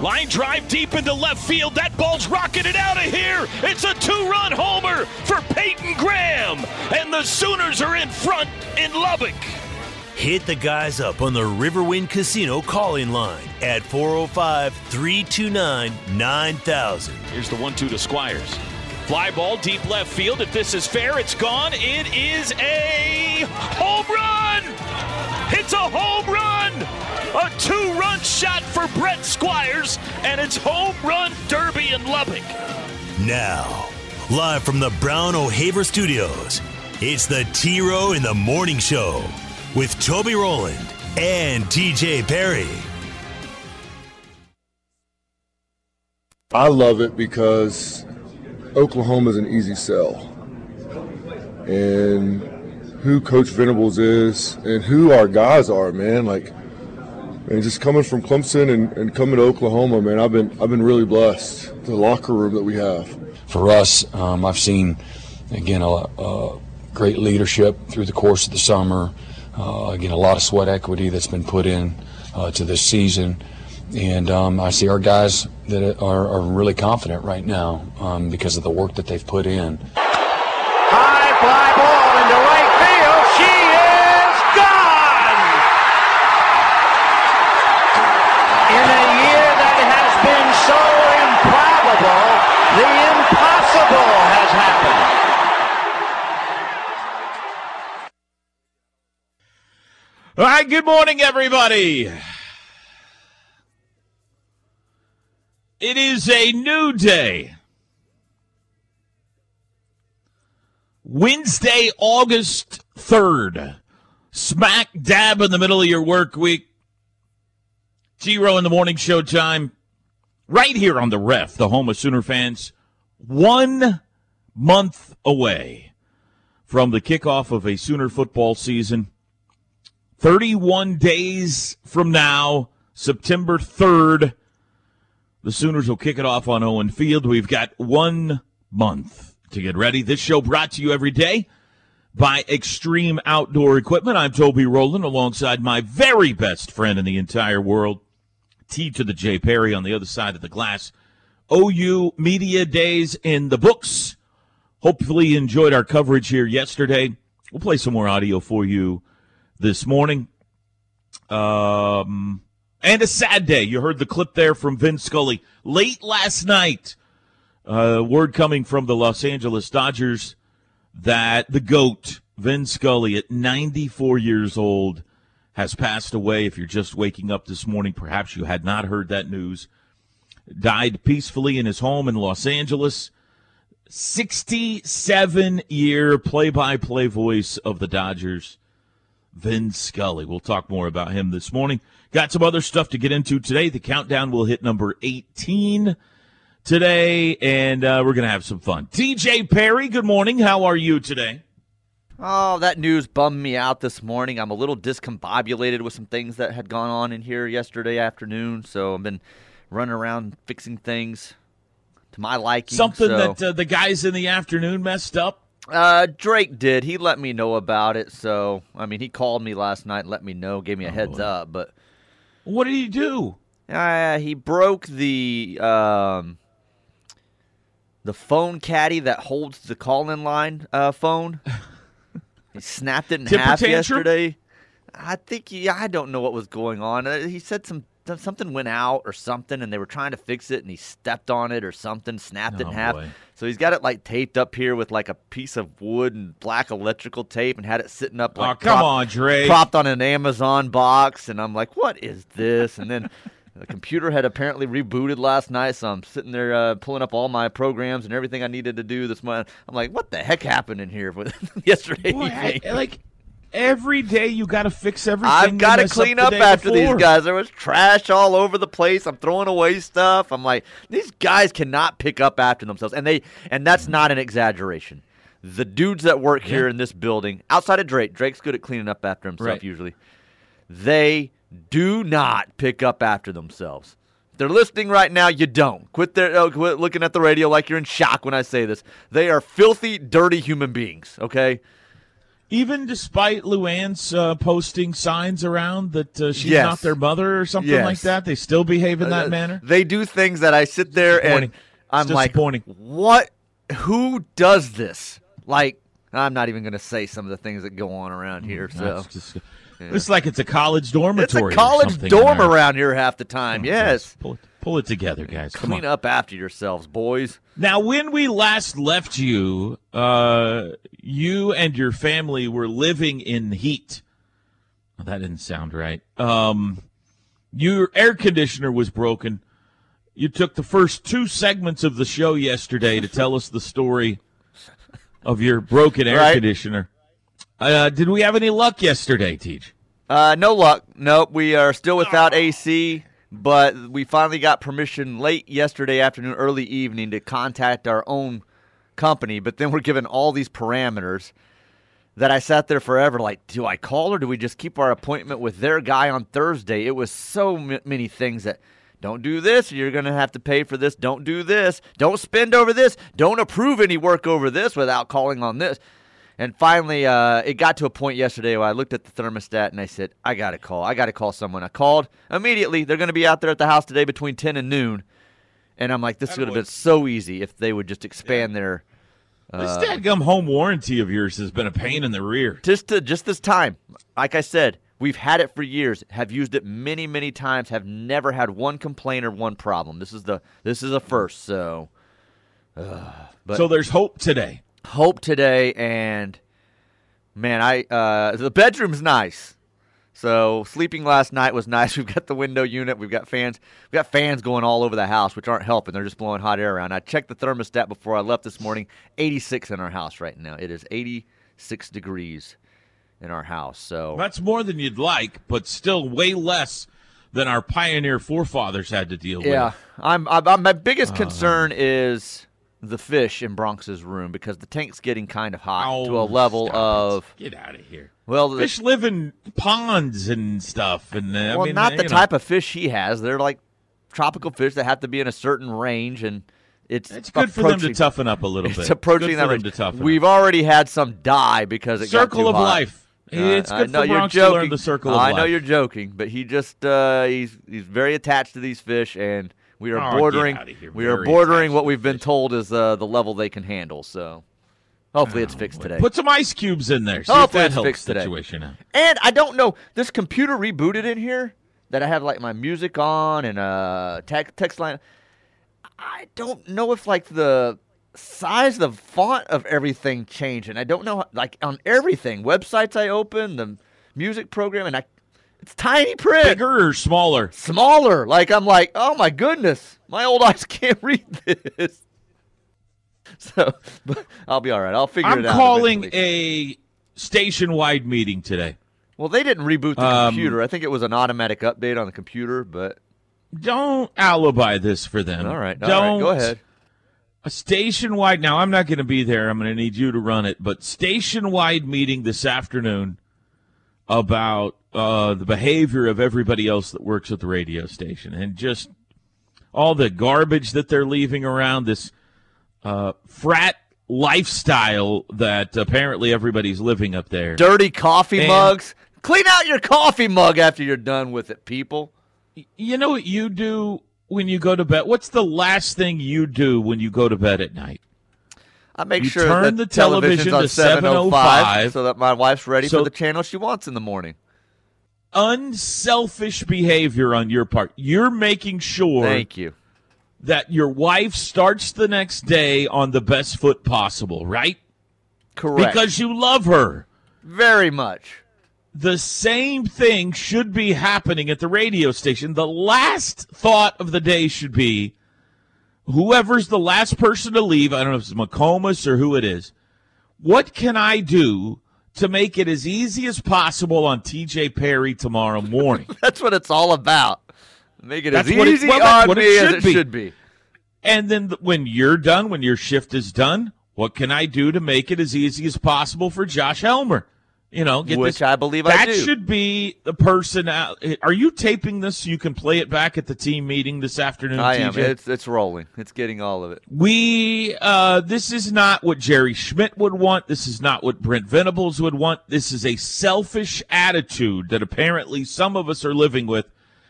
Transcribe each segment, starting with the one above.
Line drive deep into left field. That ball's rocketed out of here. It's a two-run homer for Peyton Graham. And the Sooners are in front in Lubbock. Hit the guys up on the Riverwind Casino call-in line at 405-329-9000. Here's the 1-2 to Squires. Fly ball, deep left field. If this is fair, it's gone. It is a home run! It's a home run! A two-run shot for Brett Squires, and it's home run derby in Lubbock. Now, live from the Brown O'Haver Studios, it's the T-Row in the Morning Show with Toby Rowland and T.J. Perry. I love it because Oklahoma's an easy sell, and who Coach Venables is and who our guys are, man. Like, and just coming from Clemson and coming to Oklahoma, man, I've been really blessed. The locker room that we have. For us, I've seen again a great leadership through the course of the summer. Again, a lot of sweat equity that's been put in to this season. And I see our guys that are really confident right now because of the work that they've put in. High fly ball into right field. She is gone! In a year that has been so improbable, the impossible has happened. All right, good morning, everybody. It is a new day. Wednesday, August 3rd. Smack dab in the middle of your work week. T-Row in the Morning Show time. Right here on the Ref, the home of Sooner fans. 1 month away from the kickoff of a Sooner football season. 31 days from now, September 3rd. The Sooners will kick it off on Owen Field. We've got 1 month to get ready. This show brought to you every day by Extreme Outdoor Equipment. I'm Toby Rowland alongside my very best friend in the entire world, T.J. Perry on the other side of the glass. OU Media Days in the books. Hopefully you enjoyed our coverage here yesterday. We'll play some more audio for you this morning. And a sad day. You heard the clip there from Vin Scully. Late last night, word coming from the Los Angeles Dodgers that the GOAT, Vin Scully, at 94 years old, has passed away. If you're just waking up this morning, perhaps you had not heard that news. Died peacefully in his home in Los Angeles. 67-year play-by-play voice of the Dodgers, Vin Scully. We'll talk more about him this morning. Got some other stuff to get into today. The countdown will hit number 18 today, and we're going to have some fun. T.J. Perry, good morning. How are you today? Oh, that news bummed me out this morning. I'm a little discombobulated with some things that had gone on in here yesterday afternoon, so I've been running around fixing things to my liking. That the guys in the afternoon messed up? Drake did. He let me know about it. So, I mean, he called me last night, let me know, gave me a heads up. But what did he do? He broke the phone caddy that holds the call-in line phone. He snapped it in half yesterday. I think I don't know what was going on. He said something went out or something, and they were trying to fix it, and he stepped on it or something, snapped it in half. Boy. So he's got it, like, taped up here with, like, a piece of wood and black electrical tape and had it sitting up, like, propped on an Amazon box. And I'm like, what is this? And then the computer had apparently rebooted last night, so I'm sitting there pulling up all my programs and everything I needed to do this morning. I'm like, what the heck happened in here yesterday evening? every day you got to fix everything. I've got to clean up after these guys. There was trash all over the place. I'm throwing away stuff. I'm like, these guys cannot pick up after themselves. And that's not an exaggeration. The dudes that work here in this building, outside of Drake, Drake's good at cleaning up after himself usually. They do not pick up after themselves. If they're listening right now, you don't. Quit looking at the radio like you're in shock when I say this. They are filthy, dirty human beings, okay? Even despite Luann's posting signs around that she's not their mother or something like that, they still behave in that manner? They do things that I sit there and I'm like, what? Who does this? Like, I'm not even going to say some of the things that go on around here. So it's like it's a college dormitory. It's a college dorm around here half the time. Oh, yes. Pull it together, guys. Clean up after yourselves, boys. Now, when we last left you, you and your family were living in heat. Well, that didn't sound right. Your air conditioner was broken. You took the first two segments of the show yesterday to tell us the story of your broken air conditioner. Did we have any luck yesterday, Teach? No luck. Nope. We are still without AC, but we finally got permission late yesterday afternoon, early evening, to contact our own company. But then we're given all these parameters that I sat there forever like, do I call or do we just keep our appointment with their guy on Thursday? It was so many things that... Don't do this. You're going to have to pay for this. Don't do this. Don't spend over this. Don't approve any work over this without calling on this. And finally, it got to a point yesterday where I looked at the thermostat and I said, I got to call. I got to call someone. I called immediately. They're going to be out there at the house today between 10 and noon. And I'm like, this would have been so easy if they would just expand their... this dadgum home warranty of yours has been a pain in the rear. Just this time, like I said, we've had it for years, have used it many, many times, have never had one complaint or one problem. This is a first, so. So there's hope today. Hope today, and, man, the bedroom's nice. So sleeping last night was nice. We've got the window unit. We've got fans. We've got fans going all over the house, which aren't helping. They're just blowing hot air around. I checked the thermostat before I left this morning. 86 in our house right now. It is 86 degrees. In our house, so that's more than you'd like, but still way less than our pioneer forefathers had to deal with. Yeah, my biggest concern is the fish in Bronx's room because the tank's getting kind of hot to a level of get out of here. Well, fish live in ponds and stuff, and type of fish he has. They're like tropical fish that have to be in a certain range and. It's good for them to toughen up a little bit. It's approaching that range. We've already had some die because it got too hot. Circle of life. It's good for Bronx to learn the circle of life. I know you're joking, but he just he's very attached to these fish, and we are bordering what we've been told is the level they can handle. So hopefully it's fixed today. Put some ice cubes in there. See if that helps the situation out. And I don't know. This computer rebooted in here that I have like my music on and text line. I don't know if, like, the size, the font of everything changed. And I don't know, like, on everything, websites I open, the music program, and it's tiny print. Bigger or smaller? Smaller. Like, I'm like, oh, my goodness. My old eyes can't read this. So, but I'll be all right. I'll figure it out. I'm calling a station-wide meeting today. Well, they didn't reboot the computer. I think it was an automatic update on the computer, but... Don't alibi this for them. All right. Go ahead. A station-wide. Now, I'm not going to be there. I'm going to need you to run it. But station-wide meeting this afternoon about the behavior of everybody else that works at the radio station and just all the garbage that they're leaving around, this frat lifestyle that apparently everybody's living up there. Dirty coffee mugs. Clean out your coffee mug after you're done with it, people. You know what you do when you go to bed? What's the last thing you do when you go to bed at night? I make sure turn the television to 7:05 so that my wife's ready for the channel she wants in the morning. Unselfish behavior on your part. You're making sure that your wife starts the next day on the best foot possible, right? Correct. Because you love her. Very much. The same thing should be happening at the radio station. The last thought of the day should be whoever's the last person to leave, I don't know if it's McComas or who it is, what can I do to make it as easy as possible on T.J. Perry tomorrow morning. That's what it's all about. Make it as easy on me as it should be. And then when you're done, when your shift is done, what can I do to make it as easy as possible for Josh Helmer? You know, I believe I do. That should be the person. Are you taping this so you can play it back at the team meeting this afternoon? I am. It's rolling. It's getting all of it. This is not what Jerry Schmidt would want. This is not what Brent Venables would want. This is a selfish attitude that apparently some of us are living with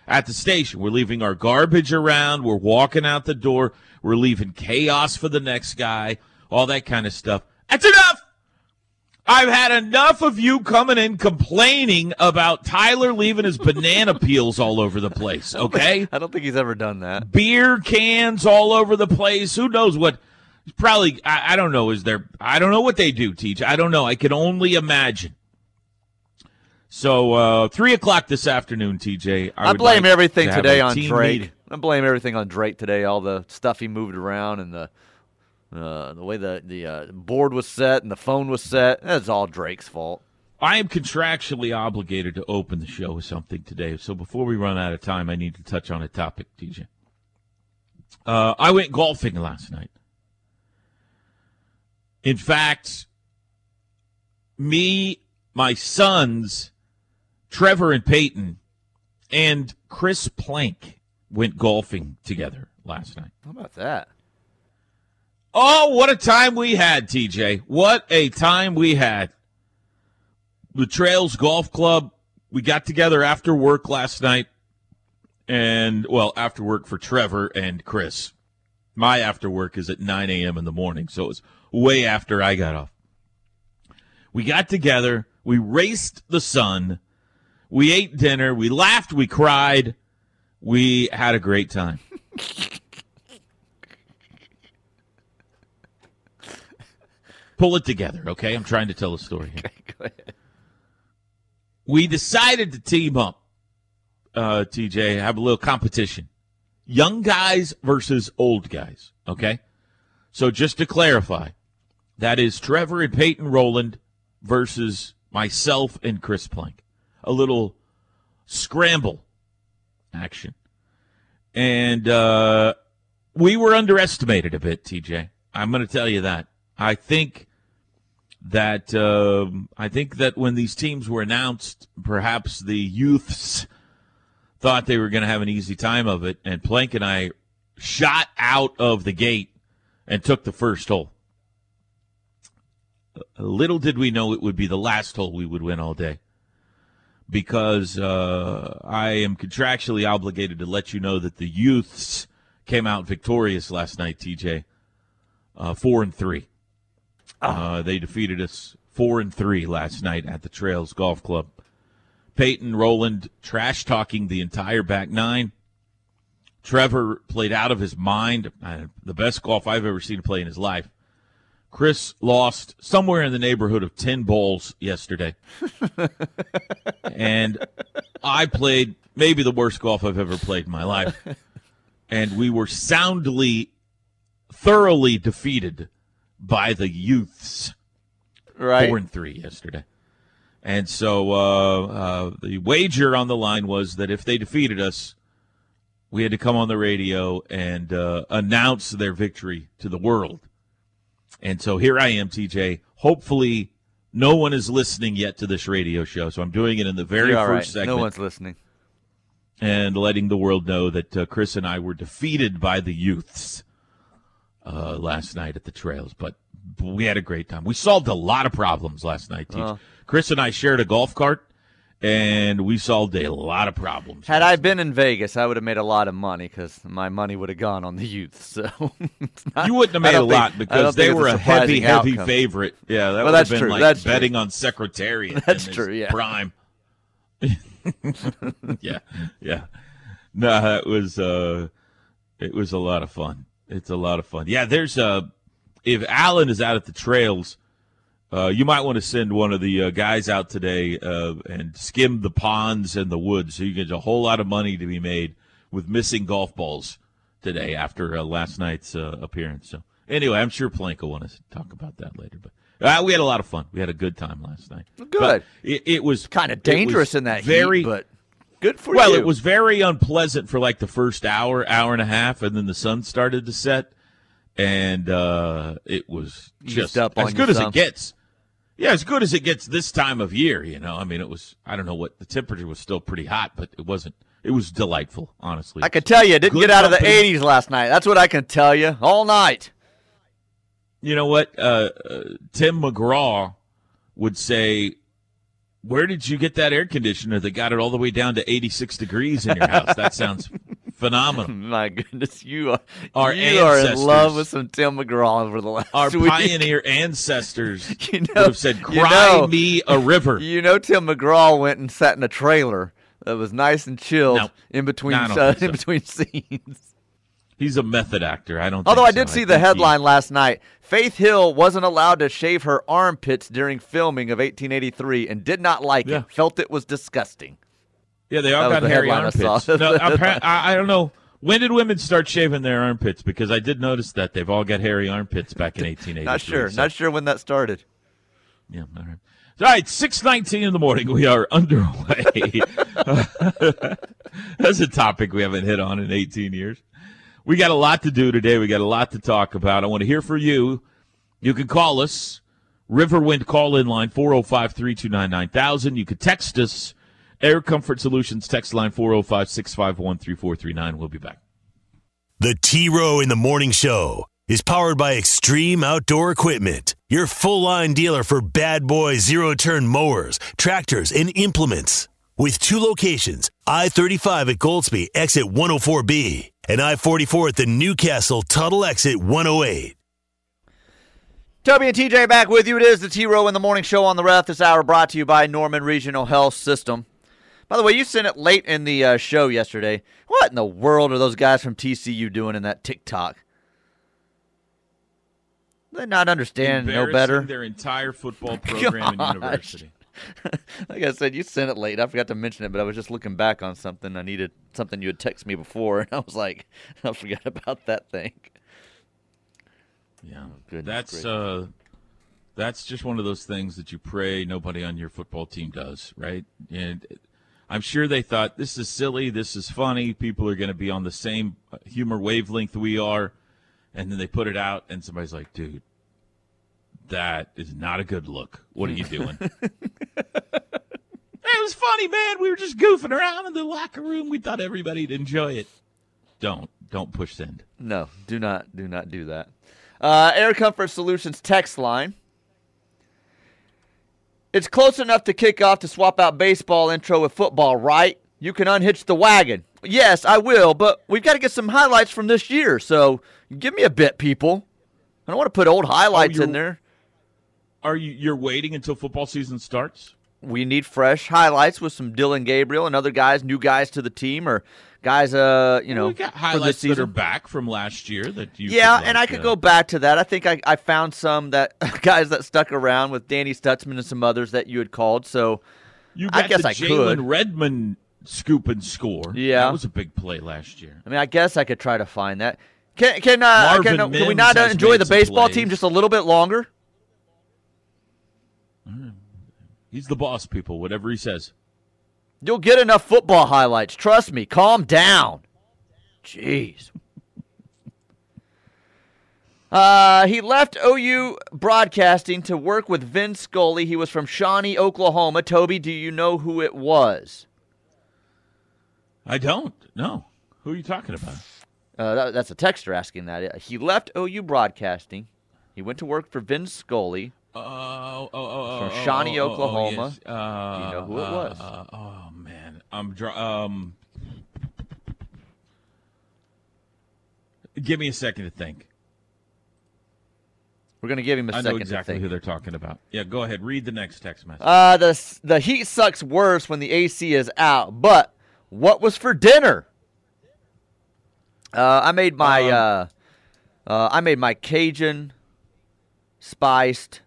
at the station. We're leaving our garbage around. We're walking out the door. We're leaving chaos for the next guy. All that kind of stuff. That's enough. I've had enough of you coming in complaining about Tyler leaving his banana peels all over the place, okay? I don't think he's ever done that. Beer cans all over the place. Who knows what? Probably, I don't know. I don't know what they do, Teach. I don't know. I can only imagine. So, 3 o'clock this afternoon, TJ. I blame everything today on Drake. Meeting. I blame everything on Drake today, all the stuff he moved around and the way the board was set and the phone was set. That's all Drake's fault. I am contractually obligated to open the show with something today. So before we run out of time, I need to touch on a topic, DJ. I went golfing last night. In fact, my sons, Trevor and Peyton, and Chris Plank went golfing together last night. How about that? Oh, what a time we had, TJ. What a time we had. The Trails Golf Club, we got together after work last night. And, well, after work for Trevor and Chris. My after work is at 9 a.m. in the morning, so it was way after I got off. We got together. We raced the sun. We ate dinner. We laughed. We cried. We had a great time. Pull it together, okay? I'm trying to tell a story here. Okay, go ahead. We decided to team up, TJ, have a little competition. Young guys versus old guys, okay? So just to clarify, that is Trevor and Peyton Rowland versus myself and Chris Plank. A little scramble action. And we were underestimated a bit, TJ. I'm going to tell you that. I think that when these teams were announced, perhaps the youths thought they were going to have an easy time of it, and Plank and I shot out of the gate and took the first hole. Little did we know it would be the last hole we would win all day, because I am contractually obligated to let you know that the youths came out victorious last night, TJ, 4-3. They defeated us 4-3 last night at the Trails Golf Club. Peyton Rowland trash-talking the entire back nine. Trevor played out of his mind, the best golf I've ever seen him play in his life. Chris lost somewhere in the neighborhood of 10 balls yesterday. And I played maybe the worst golf I've ever played in my life. And we were thoroughly defeated by the youths, right? 4-3 yesterday. And so the wager on the line was that if they defeated us, we had to come on the radio and announce their victory to the world. And so here I am, TJ. Hopefully no one is listening yet to this radio show, so I'm doing it in the very first segment. No one's listening. And letting the world know that Chris and I were defeated by the youths last night at the Trails, but we had a great time. We solved a lot of problems last night, Teach. Chris and I shared a golf cart, and we solved a lot of problems. Had I been in Vegas, I would have made a lot of money, because my money would have gone on the youth. So you wouldn't have made a lot because they were a heavy favorite. Yeah, that would have been like betting on Secretariat. That's true. Yeah, prime. yeah. No, it was a lot of fun. It's a lot of fun. Yeah, there's if Alan is out at the Trails, you might want to send one of the guys out today and skim the ponds and the woods. So you get a whole lot of money to be made with missing golf balls today after last night's appearance. So anyway, I'm sure Plank will want to talk about that later. But We had a lot of fun. We had a good time last night. Good. It was kind of dangerous in that heat, but good for you. Well, it was very unpleasant for like the first hour, hour and a half, and then the sun started to set, and it was just as good as it gets. Yeah, as good as it gets this time of year, you know. I mean, it was, I don't know what, the temperature was still pretty hot, but it wasn't. It was delightful, honestly. I can tell you, it didn't get out of the 80s last night. That's what I can tell you, all night. You know what? Tim McGraw would say, where did you get that air conditioner that got it all the way down to 86 degrees in your house? That sounds phenomenal. My goodness, you are in love with some Tim McGraw over the last week. Our pioneer ancestors would have said, cry me a river. You know Tim McGraw went and sat in a trailer that was nice and chilled in between scenes. He's a method actor. I did see the headline last night. Faith Hill wasn't allowed to shave her armpits during filming of 1883 and did not like it. Felt it was disgusting. Yeah, they all got hairy armpits. No, I don't know. When did women start shaving their armpits? Because I did notice that they've all got hairy armpits back in 1883. Not sure when that started. Yeah, all right. All right, 6:19 in the morning. We are underway. That's a topic we haven't hit on in 18 years. We got a lot to do today. We got a lot to talk about. I want to hear from you. You can call us, Riverwind call-in line 405-329-9000. You can text us, Air Comfort Solutions text line 405-651-3439. We'll be back. The T-Row in the Morning Show is powered by Extreme Outdoor Equipment, your full-line dealer for bad boy zero-turn mowers, tractors, and implements. With two locations, I-35 at Goldsby, exit 104B, and I-44 at the Newcastle Tuttle exit 108. Toby and TJ back with you. It is the T-Row in the Morning Show on the Ref. This hour brought to you by Norman Regional Health System. By the way, you sent it late in the show yesterday. What in the world are those guys from TCU doing in that TikTok? They not understand no better. Their entire football program in university. Like I said, you sent it late. I forgot to mention it, but I was just looking back on something. I needed something you had texted me before, and I was like, I forgot about that thing. Yeah, that's just one of those things that you pray nobody on your football team does, right? And I'm sure they thought, this is silly, this is funny, people are going to be on the same humor wavelength we are, and then they put it out, and somebody's like, dude, that is not a good look. What are you doing? It was funny, man. We were just goofing around in the locker room. We thought everybody'd enjoy it. Don't push send. No, do not do that. Air Comfort Solutions text line. It's close enough to kick off to swap out baseball intro with football, right? You can unhitch the wagon. Yes, I will, but we've got to get some highlights from this year, so give me a bit, people. I don't want to put old highlights in there. You're waiting until football season starts? We need fresh highlights with some Dylan Gabriel and other guys, new guys to the team, or guys, we got highlights that are back from last year that you. Yeah, and I could go back to that. I think I found some that guys that stuck around with Danny Stutzman and some others that you had called. So you got Jalen Redmond scoop and score. Yeah, that was a big play last year. I mean, I guess I could try to find that. Can we not enjoy the baseball team just a little bit longer? He's the boss, people, whatever he says. You'll get enough football highlights. Trust me. Calm down. Jeez. He left OU Broadcasting to work with Vin Scully. He was from Shawnee, Oklahoma. Toby, do you know who it was? I don't. No. Who are you talking about? That's a texter asking that. He left OU Broadcasting. He went to work for Vin Scully from Shawnee, Oklahoma. Yes. Do you know who it was? Man. Give me a second to think. We're going to give him a second to think. I know exactly who they're talking about. Yeah, go ahead. Read the next text message. The heat sucks worse when the AC is out, but what was for dinner? I made my Cajun spiced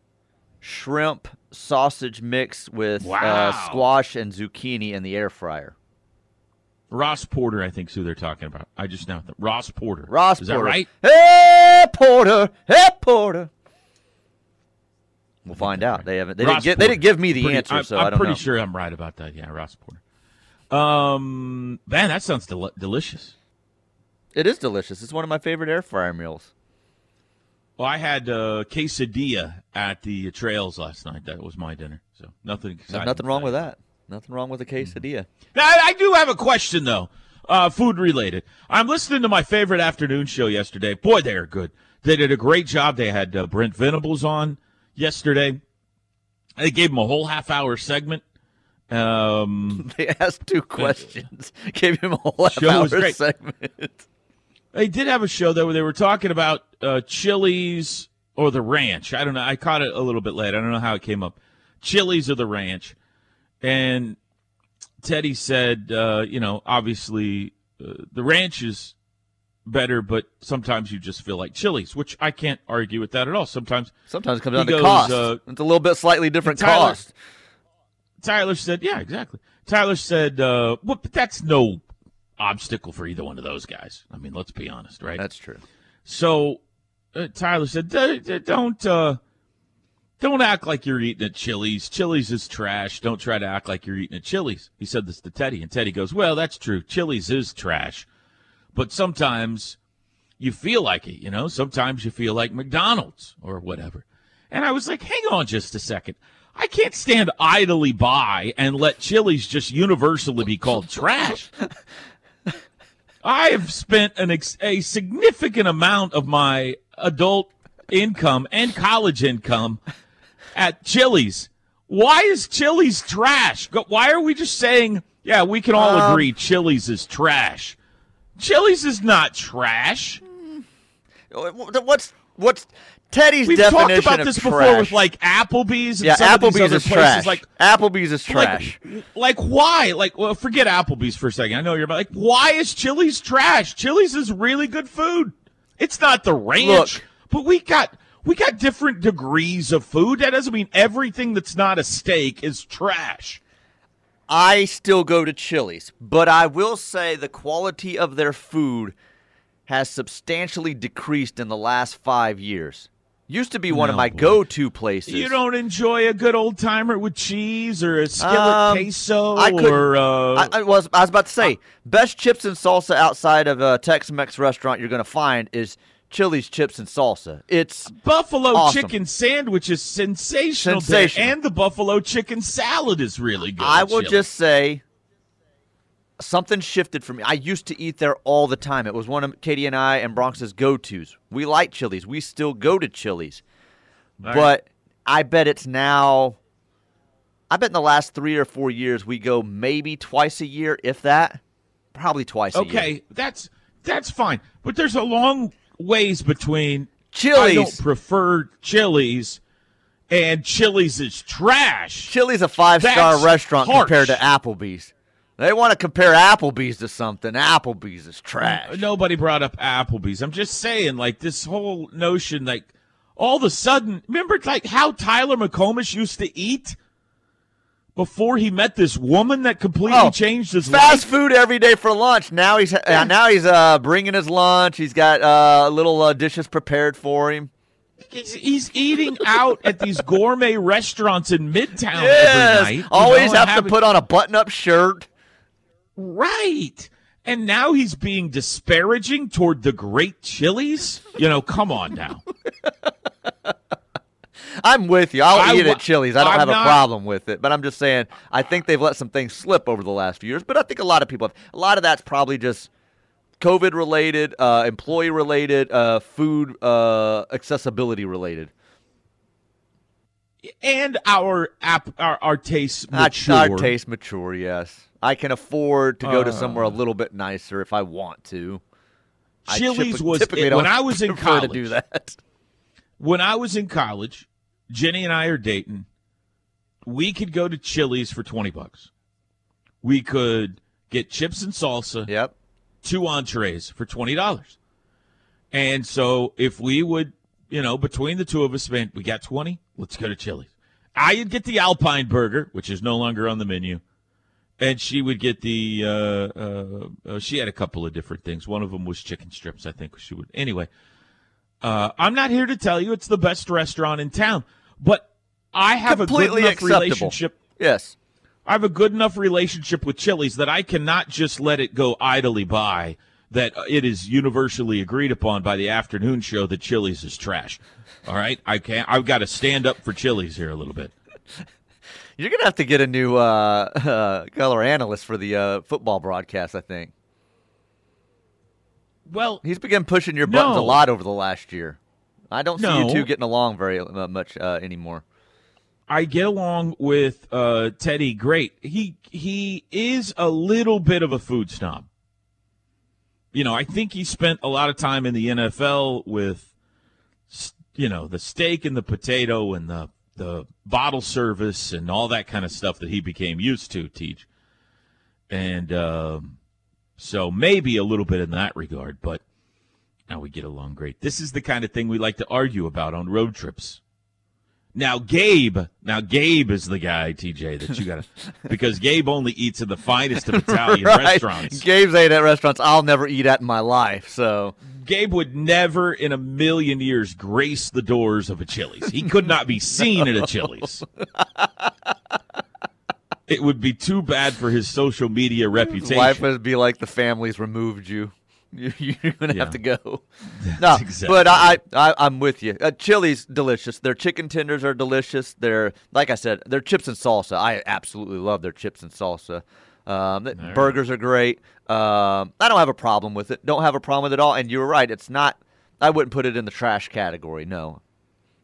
shrimp sausage mix with squash and zucchini in the air fryer. Ross Porter, I think, is who they're talking about. I just know Ross Porter. Is that right? Hey Porter. We'll find out. They haven't. They didn't give me the answer, so I don't know. I'm pretty sure I'm right about that. Yeah, Ross Porter. Man, that sounds delicious. It is delicious. It's one of my favorite air fryer meals. Well, I had quesadilla at the Trails last night. That was my dinner. So nothing wrong with that. Nothing wrong with a quesadilla. Now, I do have a question, though, food related. I'm listening to my favorite afternoon show yesterday. Boy, they are good. They did a great job. They had Brent Venables on yesterday. They gave him a whole half-hour segment. They asked two questions. Gave him a whole half-hour segment. They did have a show, though, where they were talking about Chili's or the ranch. I don't know. I caught it a little bit late. I don't know how it came up. Chili's or the ranch. And Teddy said, obiously the ranch is better, but sometimes you just feel like Chili's, which I can't argue with that at all. Sometimes it comes down to cost. It's a little bit slightly different cost. Tyler said, yeah, exactly. Tyler said, well, but that's no obstacle for either one of those guys. I mean, let's be honest, right? That's true. So Tyler said, don't act like you're eating at Chili's. Chili's is trash. Don't try to act like you're eating at Chili's. He said this to Teddy, and Teddy goes, well, that's true. Chili's is trash. But sometimes you feel like it, Sometimes you feel like McDonald's or whatever. And I was like, hang on just a second. I can't stand idly by and let Chili's just universally be called trash. I have spent a significant amount of my adult income and college income at Chili's. Why is Chili's trash? Why are we just saying, yeah, we can all agree Chili's is trash? Chili's is not trash. What's Teddy's definition of trash? We've talked about this before with like Applebee's. And yeah, Applebee's is trash. Applebee's is trash. Like why? Well, forget Applebee's for a second. I know you're why is Chili's trash? Chili's is really good food. It's not the ranch. Look, but we got different degrees of food. That doesn't mean everything that's not a steak is trash. I still go to Chili's, but I will say the quality of their food has substantially decreased in the last 5 years. Used to be one of my go-to places. You don't enjoy a good old-timer with cheese or a skillet queso? I was about to say, best chips and salsa outside of a Tex-Mex restaurant you're going to find is Chili's chips and salsa. It's buffalo chicken sandwich is sensational. And the buffalo chicken salad is really good. I will just say something shifted for me. I used to eat there all the time. It was one of Katie and I and Bronx's go-tos. We like Chili's. We still go to Chili's. All but right. I bet in the last 3 or 4 years we go maybe twice a year, if that. Probably twice a year. Okay, that's fine. But there's a long ways between Chili's. I don't prefer Chili's and Chili's is trash. Chili's a 5-star restaurant compared to Applebee's. They want to compare Applebee's to something. Applebee's is trash. Nobody brought up Applebee's. I'm just saying, this whole notion, all of a sudden, remember, how Tyler McComish used to eat before he met this woman that completely changed his life? Fast food every day for lunch. Now he's bringing his lunch. He's got little dishes prepared for him. He's eating out at these gourmet restaurants in Midtown every night. Always have to put on a button-up shirt. Right. And now he's being disparaging toward the great Chili's? Come on now. I'm with you. I'll eat at Chili's. I don't have a problem with it. But I'm just saying, I think they've let some things slip over the last few years. But I think a lot of people have. A lot of that's probably just COVID-related, employee-related, food accessibility-related. And our tastes mature. Our tastes mature, yes. I can afford to go to somewhere a little bit nicer if I want to. Chili's when I was in college. To do that. When I was in college, Jenny and I are dating. We could go to Chili's for $20. We could get chips and salsa. Yep. 2 entrees for $20. And so if we would, between the two of us spent, we got 20, let's go to Chili's. I'd get the Alpine burger, which is no longer on the menu. And she would get the, she had a couple of different things. One of them was chicken strips, I think she would. Anyway, I'm not here to tell you it's the best restaurant in town, but I have completely a good enough acceptable relationship. Yes. I have a good enough relationship with Chili's that I cannot just let it go idly by, that it is universally agreed upon by the afternoon show that Chili's is trash. All right? I can't. I've got to stand up for Chili's here a little bit. You're going to have to get a new color analyst for the football broadcast, I think. Well, he's begun pushing your buttons a lot over the last year. I don't see you two getting along very much anymore. I get along with Teddy great. He is a little bit of a food snob. You know, I think he spent a lot of time in the NFL with, you know, the steak and the potato and the bottle service and all that kind of stuff that he became used to, Teach. And so maybe a little bit in that regard, but now we get along great. This is the kind of thing we like to argue about on road trips. Now Gabe is the guy, TJ, that you got to, because Gabe only eats in the finest of Italian restaurants. Gabe's ate at restaurants I'll never eat at in my life. So Gabe would never in a million years grace the doors of a Chili's. He could not be seen at a Chili's. It would be too bad for his social media reputation. His life would be like the family's removed you. You're going to have to go. No, exactly. But I'm with you. Chili's, delicious. Their chicken tenders are delicious. Their, like I said, their chips and salsa. I absolutely love their chips and salsa. Burgers are great. I don't have a problem with it. Don't have a problem with it at all. And you're right. It's not – I wouldn't put it in the trash category, no.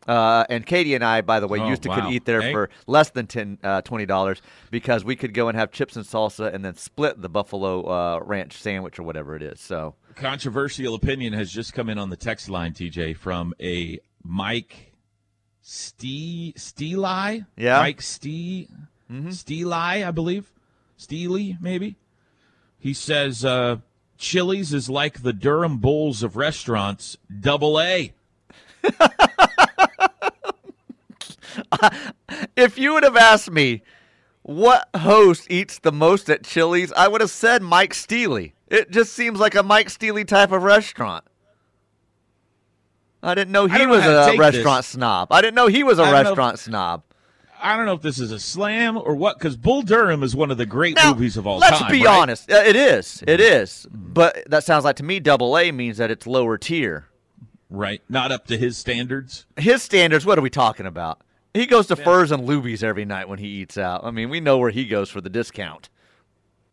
And Katie and I, by the way, could eat there for less than $20 because we could go and have chips and salsa and then split the buffalo ranch sandwich or whatever it is. So, controversial opinion has just come in on the text line, TJ, from a Mike Steely. Yeah. Mike Steely, I believe. Steely, maybe. He says, Chili's is like the Durham Bulls of restaurants, AA. If you would have asked me what host eats the most at Chili's, I would have said Mike Steely. It just seems like a Mike Steely type of restaurant. I didn't know he was a restaurant snob. I didn't know he was a restaurant snob. I don't know if this is a slam or what, because Bull Durham is one of the great movies of all time. Let's be honest. It is. It is. But that sounds like to me AA means that it's lower tier. Right. Not up to his standards. His standards, what are we talking about? He goes to Furs and Luby's every night when he eats out. I mean, we know where he goes for the discount.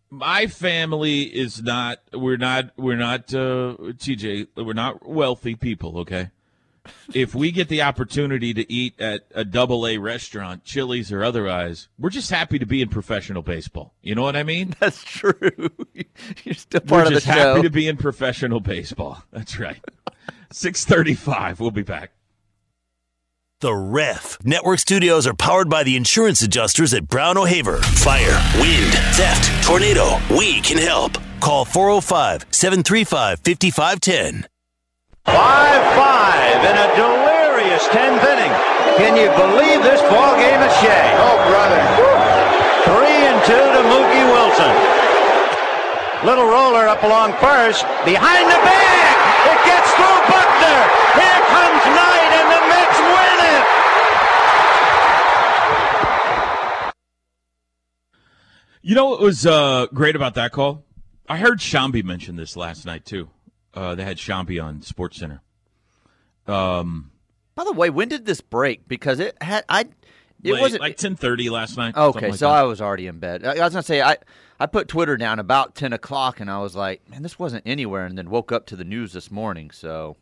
My family is not. We're not. TJ, we're not wealthy people. Okay. If we get the opportunity to eat at a AA restaurant, Chili's or otherwise, we're just happy to be in professional baseball. You know what I mean? That's true. You're still part of the show. We're just happy to be in professional baseball. That's right. 6:35. We'll be back. The Ref Network Studios are powered by the insurance adjusters at Brown O'Haver. Fire, wind, theft, tornado. We can help. Call 405-735-5510. 5-5 in a delirious 10th inning. Can you believe this ball game at Shea? Oh, brother. 3-2 to Mookie Wilson. Little roller up along first. Behind the bag. It gets through Buckner. Here comes Knight and the Mets win it. You know what was great about that call? I heard Shambi mention this last night, too. They had Shambi on SportsCenter. By the way, when did this break? Because it had wasn't like 10:30 last night. Okay, so I was already in bed. I was gonna say I put Twitter down about 10:00, and I was like, man, this wasn't anywhere. And then woke up to the news this morning. So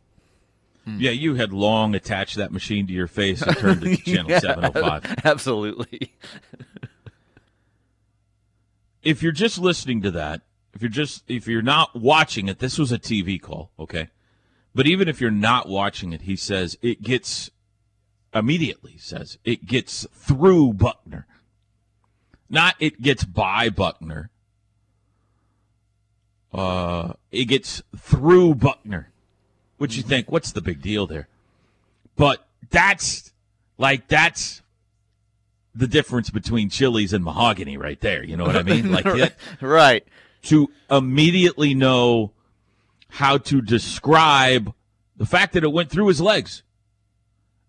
yeah, you had long attached that machine to your face and turned it to channel 705. Absolutely. If you're just listening to that. If you're not watching it, this was a TV call, okay? But even if you're not watching it, he says it gets immediately says it gets through Buckner. Not it gets by Buckner. It gets through Buckner. Which you think, what's the big deal there? But that's the difference between Chili's and Mahogany right there. You know what I mean? Like that, right. To immediately know how to describe the fact that it went through his legs.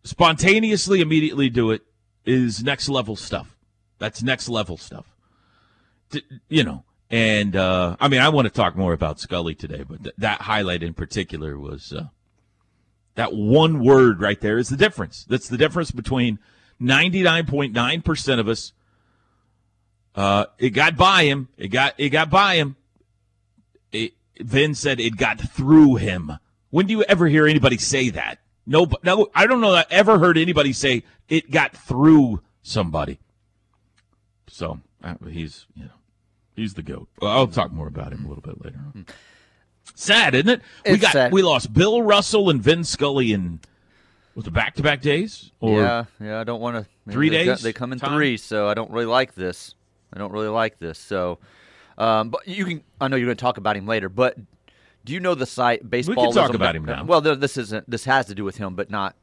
Spontaneously, immediately do it, is next level stuff. That's next level stuff. You know, and I mean, I want to talk more about Scully today, but that highlight in particular was that one word right there is the difference. That's the difference between 99.9% of us. It got by him. It got by him. Vin said it got through him. When do you ever hear anybody say that? No, I don't know that I ever heard anybody say it got through somebody. So he's, you know, he's the GOAT. Well, I'll talk more about him a little bit later on. Sad, isn't it? We lost Bill Russell and Vin Scully in the back-to-back days. Or yeah. I don't want to. 3 days. They come in three, so I don't really like this. So, but you can. I know you're going to talk about him later, but. Do you know the site Baseballism? We can talk about him now. Well, this has to do with him, but not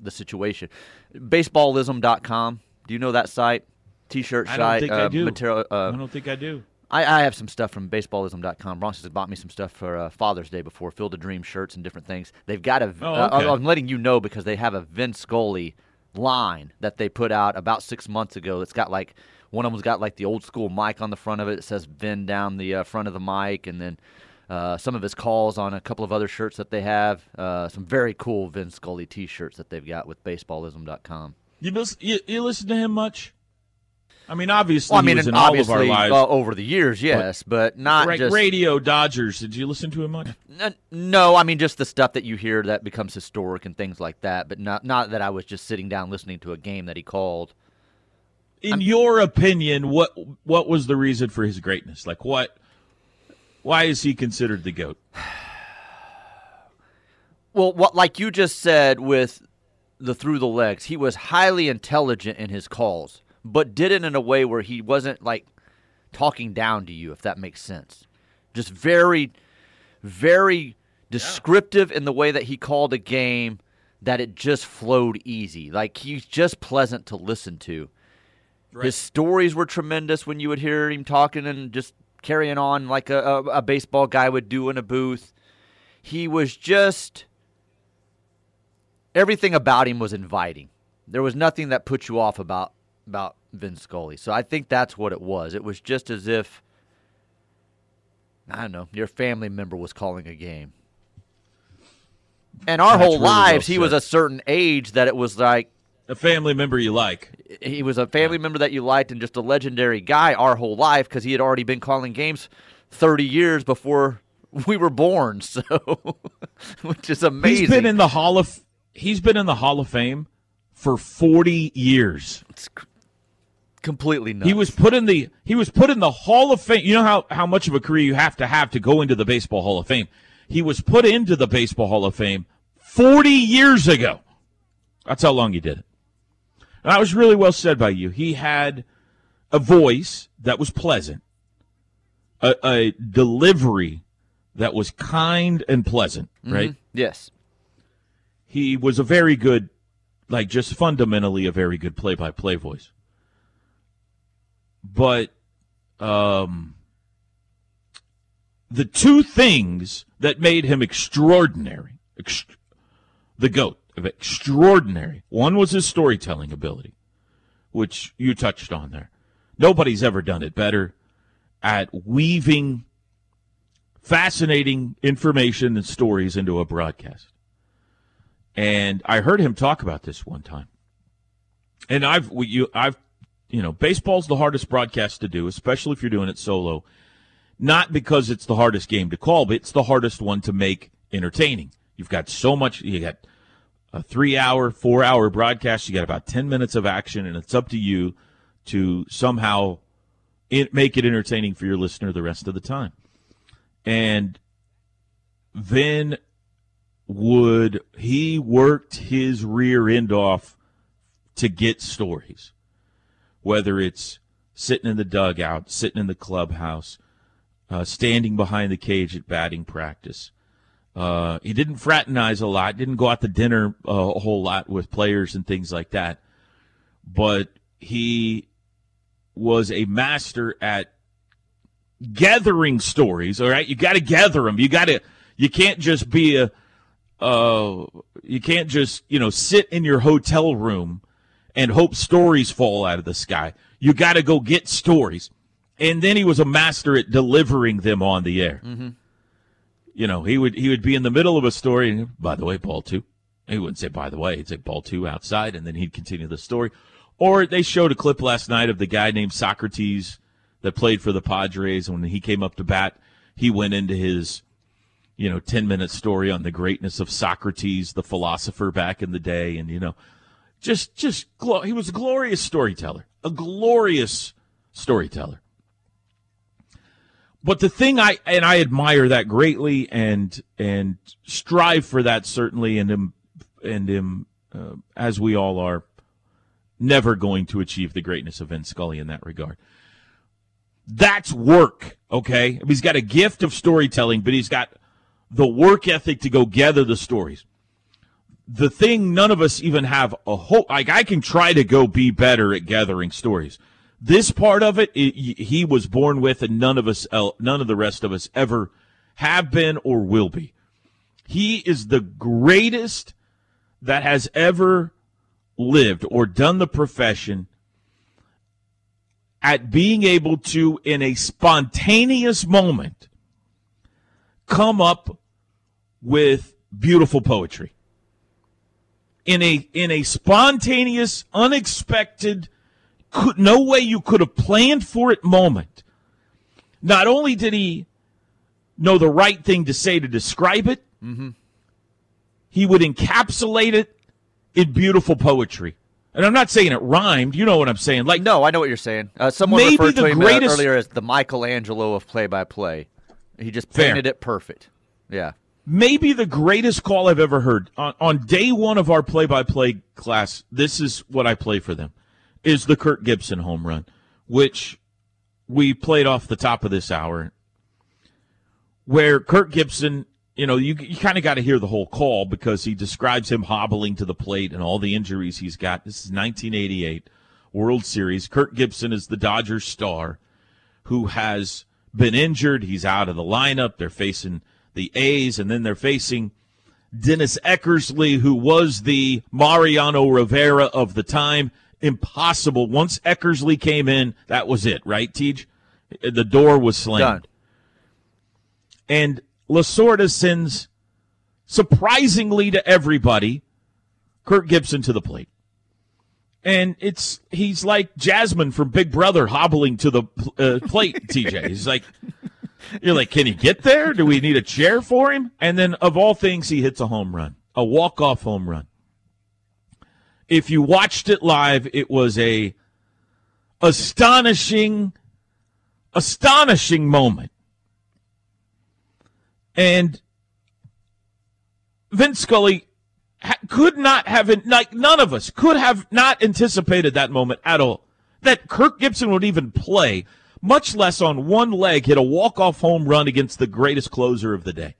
the situation. Baseballism.com. Do you know that site? T-shirt site. I don't think I do. I have some stuff from Baseballism.com. Ross has bought me some stuff for Father's Day before, Field of Dream shirts and different things. They've got a I'm letting you know because they have a Vin Scully line that they put out about 6 months ago that's got like one of them's got like the old school mic on the front of it. It says Vin down the front of the mic, and then some of his calls on a couple of other shirts that they have. Some very cool Vin Scully T-shirts that they've got with Baseballism.com. You listen to him much? I mean, obviously, he was in all of our lives. Over the years, yes, but not just... Radio Dodgers, did you listen to him much? No, I mean, just the stuff that you hear that becomes historic and things like that, but not that I was just sitting down listening to a game that he called. In your opinion, what was the reason for his greatness? Like, what... Why is he considered the GOAT? Well, like you just said with the through the legs, he was highly intelligent in his calls, but did it in a way where he wasn't like talking down to you, if that makes sense. Just very, very descriptive in the way that he called a game, that it just flowed easy. Like, he's just pleasant to listen to. Right. His stories were tremendous when you would hear him talking and just carrying on like a baseball guy would do in a booth. He was just – everything about him was inviting. There was nothing that put you off about Vin Scully. So I think that's what it was. It was just as if, I don't know, your family member was calling a game. And our whole lives, he was a certain age that it was like – a family member you like. He was a family member that you liked and just a legendary guy our whole life because he had already been calling games 30 years before we were born. So, which is amazing. He's been in the Hall of Fame for 40 years. It's completely nuts. He was put in the Hall of Fame. You know how much of a career you have to go into the Baseball Hall of Fame. He was put into the Baseball Hall of Fame 40 years ago. That's how long he did it. That was really well said by you. He had a voice that was pleasant, a delivery that was kind and pleasant, right? Mm-hmm. Yes. He was a very good, like just fundamentally a very good play-by-play voice. But the two things that made him extraordinary, the GOAT, of extraordinary. One was his storytelling ability, which you touched on there. Nobody's ever done it better at weaving fascinating information and stories into a broadcast. And I heard him talk about this one time. And baseball's the hardest broadcast to do, especially if you're doing it solo. Not because it's the hardest game to call, but it's the hardest one to make entertaining. You've got so much. You got a 3-hour, 4-hour broadcast. You got about 10 minutes of action, and it's up to you to somehow make it entertaining for your listener the rest of the time. And Vin he worked his rear end off to get stories, whether it's sitting in the dugout, sitting in the clubhouse, standing behind the cage at batting practice. He didn't fraternize a lot, didn't go out to dinner a whole lot with players and things like that. But he was a master at gathering stories, all right? You got to gather them. You can't just be you can't just, sit in your hotel room and hope stories fall out of the sky. You got to go get stories. And then he was a master at delivering them on the air. Mm-hmm. You know, he would be in the middle of a story, and by the way, ball two. He wouldn't say, by the way, he'd say ball two outside, and then he'd continue the story. Or they showed a clip last night of the guy named Socrates that played for the Padres. When he came up to bat, he went into his, 10-minute story on the greatness of Socrates, the philosopher back in the day. And, he was a glorious storyteller, But the thing I admire that greatly and strive for that certainly and as we all are, never going to achieve the greatness of Vin Scully in that regard. That's work, okay? I mean, he's got a gift of storytelling, but he's got the work ethic to go gather the stories. The thing none of us even have a hope. Like, I can try to go be better at gathering stories. This part of it, he was born with, and none of the rest of us ever have been or will be. He is the greatest that has ever lived or done the profession at being able to, in a spontaneous moment, come up with beautiful poetry. In a spontaneous, unexpected, no way you could have planned for it moment. Not only did he know the right thing to say to describe it, mm-hmm. he would encapsulate it in beautiful poetry. And I'm not saying it rhymed. You know what I'm saying? Like, no, I know what you're saying. Someone referred to him earlier as the Michelangelo of play-by-play. He just painted it perfect. Yeah. Maybe the greatest call I've ever heard. On day one of our play-by-play class, this is what I play for them. Is the Kirk Gibson home run, which we played off the top of this hour, where Kirk Gibson, you kind of got to hear the whole call because he describes him hobbling to the plate and all the injuries he's got. This is 1988 World Series. Kirk Gibson is the Dodgers star who has been injured. He's out of the lineup. They're facing the A's, and then they're facing Dennis Eckersley, who was the Mariano Rivera of the time. Impossible. Once Eckersley came in, that was it, right, Tej? The door was slammed. Done. And Lasorda sends, surprisingly to everybody, Kirk Gibson to the plate. And he's like Jasmine from Big Brother hobbling to the plate, TJ. He's like, you're like, can he get there? Do we need a chair for him? And then, of all things, he hits a home run, a walk-off home run. If you watched it live, it was a astonishing moment. And Vin Scully could not have, none of us could have not anticipated that moment at all. That Kirk Gibson would even play, much less on one leg, hit a walk-off home run against the greatest closer of the day.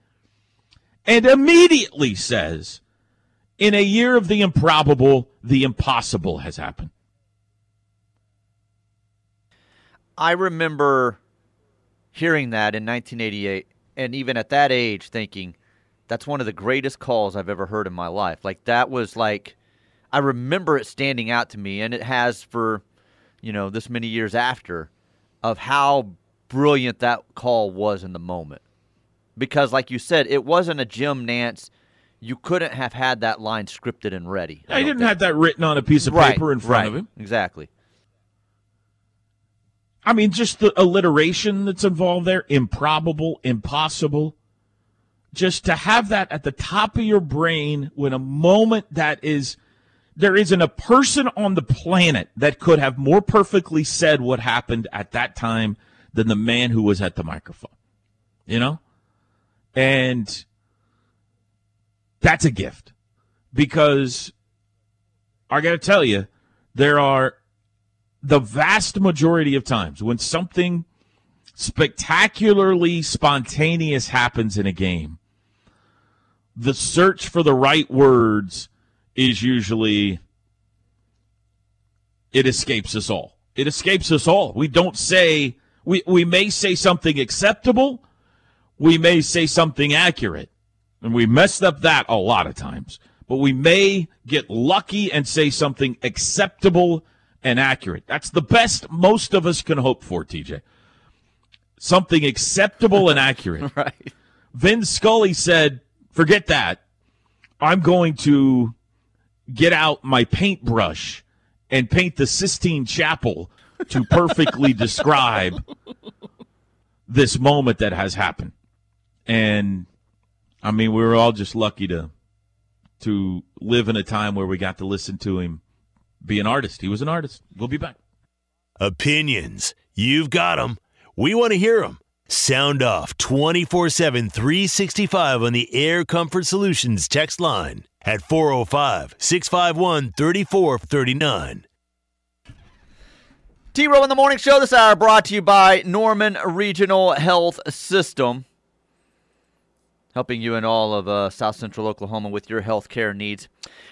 And immediately says, in a year of the improbable, the impossible has happened. I remember hearing that in 1988, and even at that age thinking, that's one of the greatest calls I've ever heard in my life. Like, that was like, I remember it standing out to me, and it has for, this many years after, of how brilliant that call was in the moment. Because, like you said, it wasn't a Jim Nantz. You couldn't have had that line scripted and ready. He didn't have that written on a piece of paper in front of him. Exactly. I mean, just the alliteration that's involved there, improbable, impossible. Just to have that at the top of your brain when a moment there isn't a person on the planet that could have more perfectly said what happened at that time than the man who was at the microphone. And that's a gift, because I got to tell you, there are the vast majority of times when something spectacularly spontaneous happens in a game, the search for the right words is usually, it escapes us all. It escapes us all. We don't say, we may say something acceptable, we may say something accurate. And we messed up that a lot of times. but we may get lucky and say something acceptable and accurate. That's the best most of us can hope for, TJ. Something acceptable and accurate. Right. Vin Scully said, forget that. I'm going to get out my paintbrush and paint the Sistine Chapel to perfectly describe this moment that has happened. And, I mean, we were all just lucky to live in a time where we got to listen to him be an artist. He was an artist. We'll be back. Opinions. You've got them. We want to hear them. Sound off 24/7, 365 on the Air Comfort Solutions text line at 405-651-3439. T-Row in the Morning Show this hour brought to you by Norman Regional Health System, helping you in all of South Central Oklahoma with your health care needs.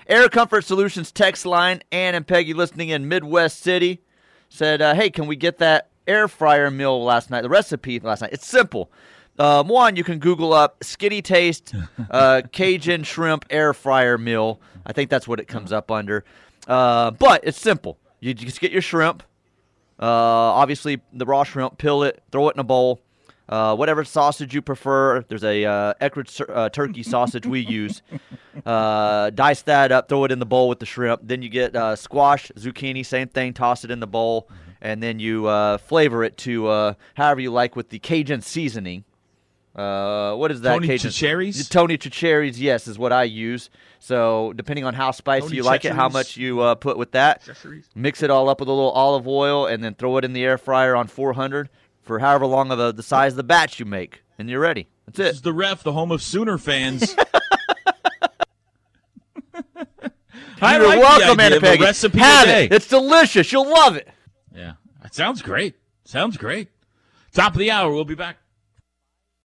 Air Comfort Solutions text line, Ann and Peggy listening in Midwest City, said, hey, can we get that air fryer meal last night, the recipe last night? It's simple. One, you can Google up Skitty Taste Cajun Shrimp Air Fryer Meal. I think that's what it comes up under. But it's simple. You just get your shrimp, obviously the raw shrimp, peel it, throw it in a bowl. Whatever sausage you prefer, there's a Eckrich turkey sausage we use. Dice that up, throw it in the bowl with the shrimp. Then you get squash, zucchini, same thing, toss it in the bowl. And then you flavor it to however you like with the Cajun seasoning. What is that? Tony Chicharris? Tony Chicharris, yes, is what I use. So depending on how spicy you like it, how much you put with that. Mix it all up with a little olive oil and then throw it in the air fryer on 400. For however long of the size of the batch you make, and you're ready. That's it. This is the Ref, the home of Sooner fans. You're like welcome, Anna Peggy. Have it. It's delicious. You'll love it. Yeah, it sounds great. Top of the hour. We'll be back.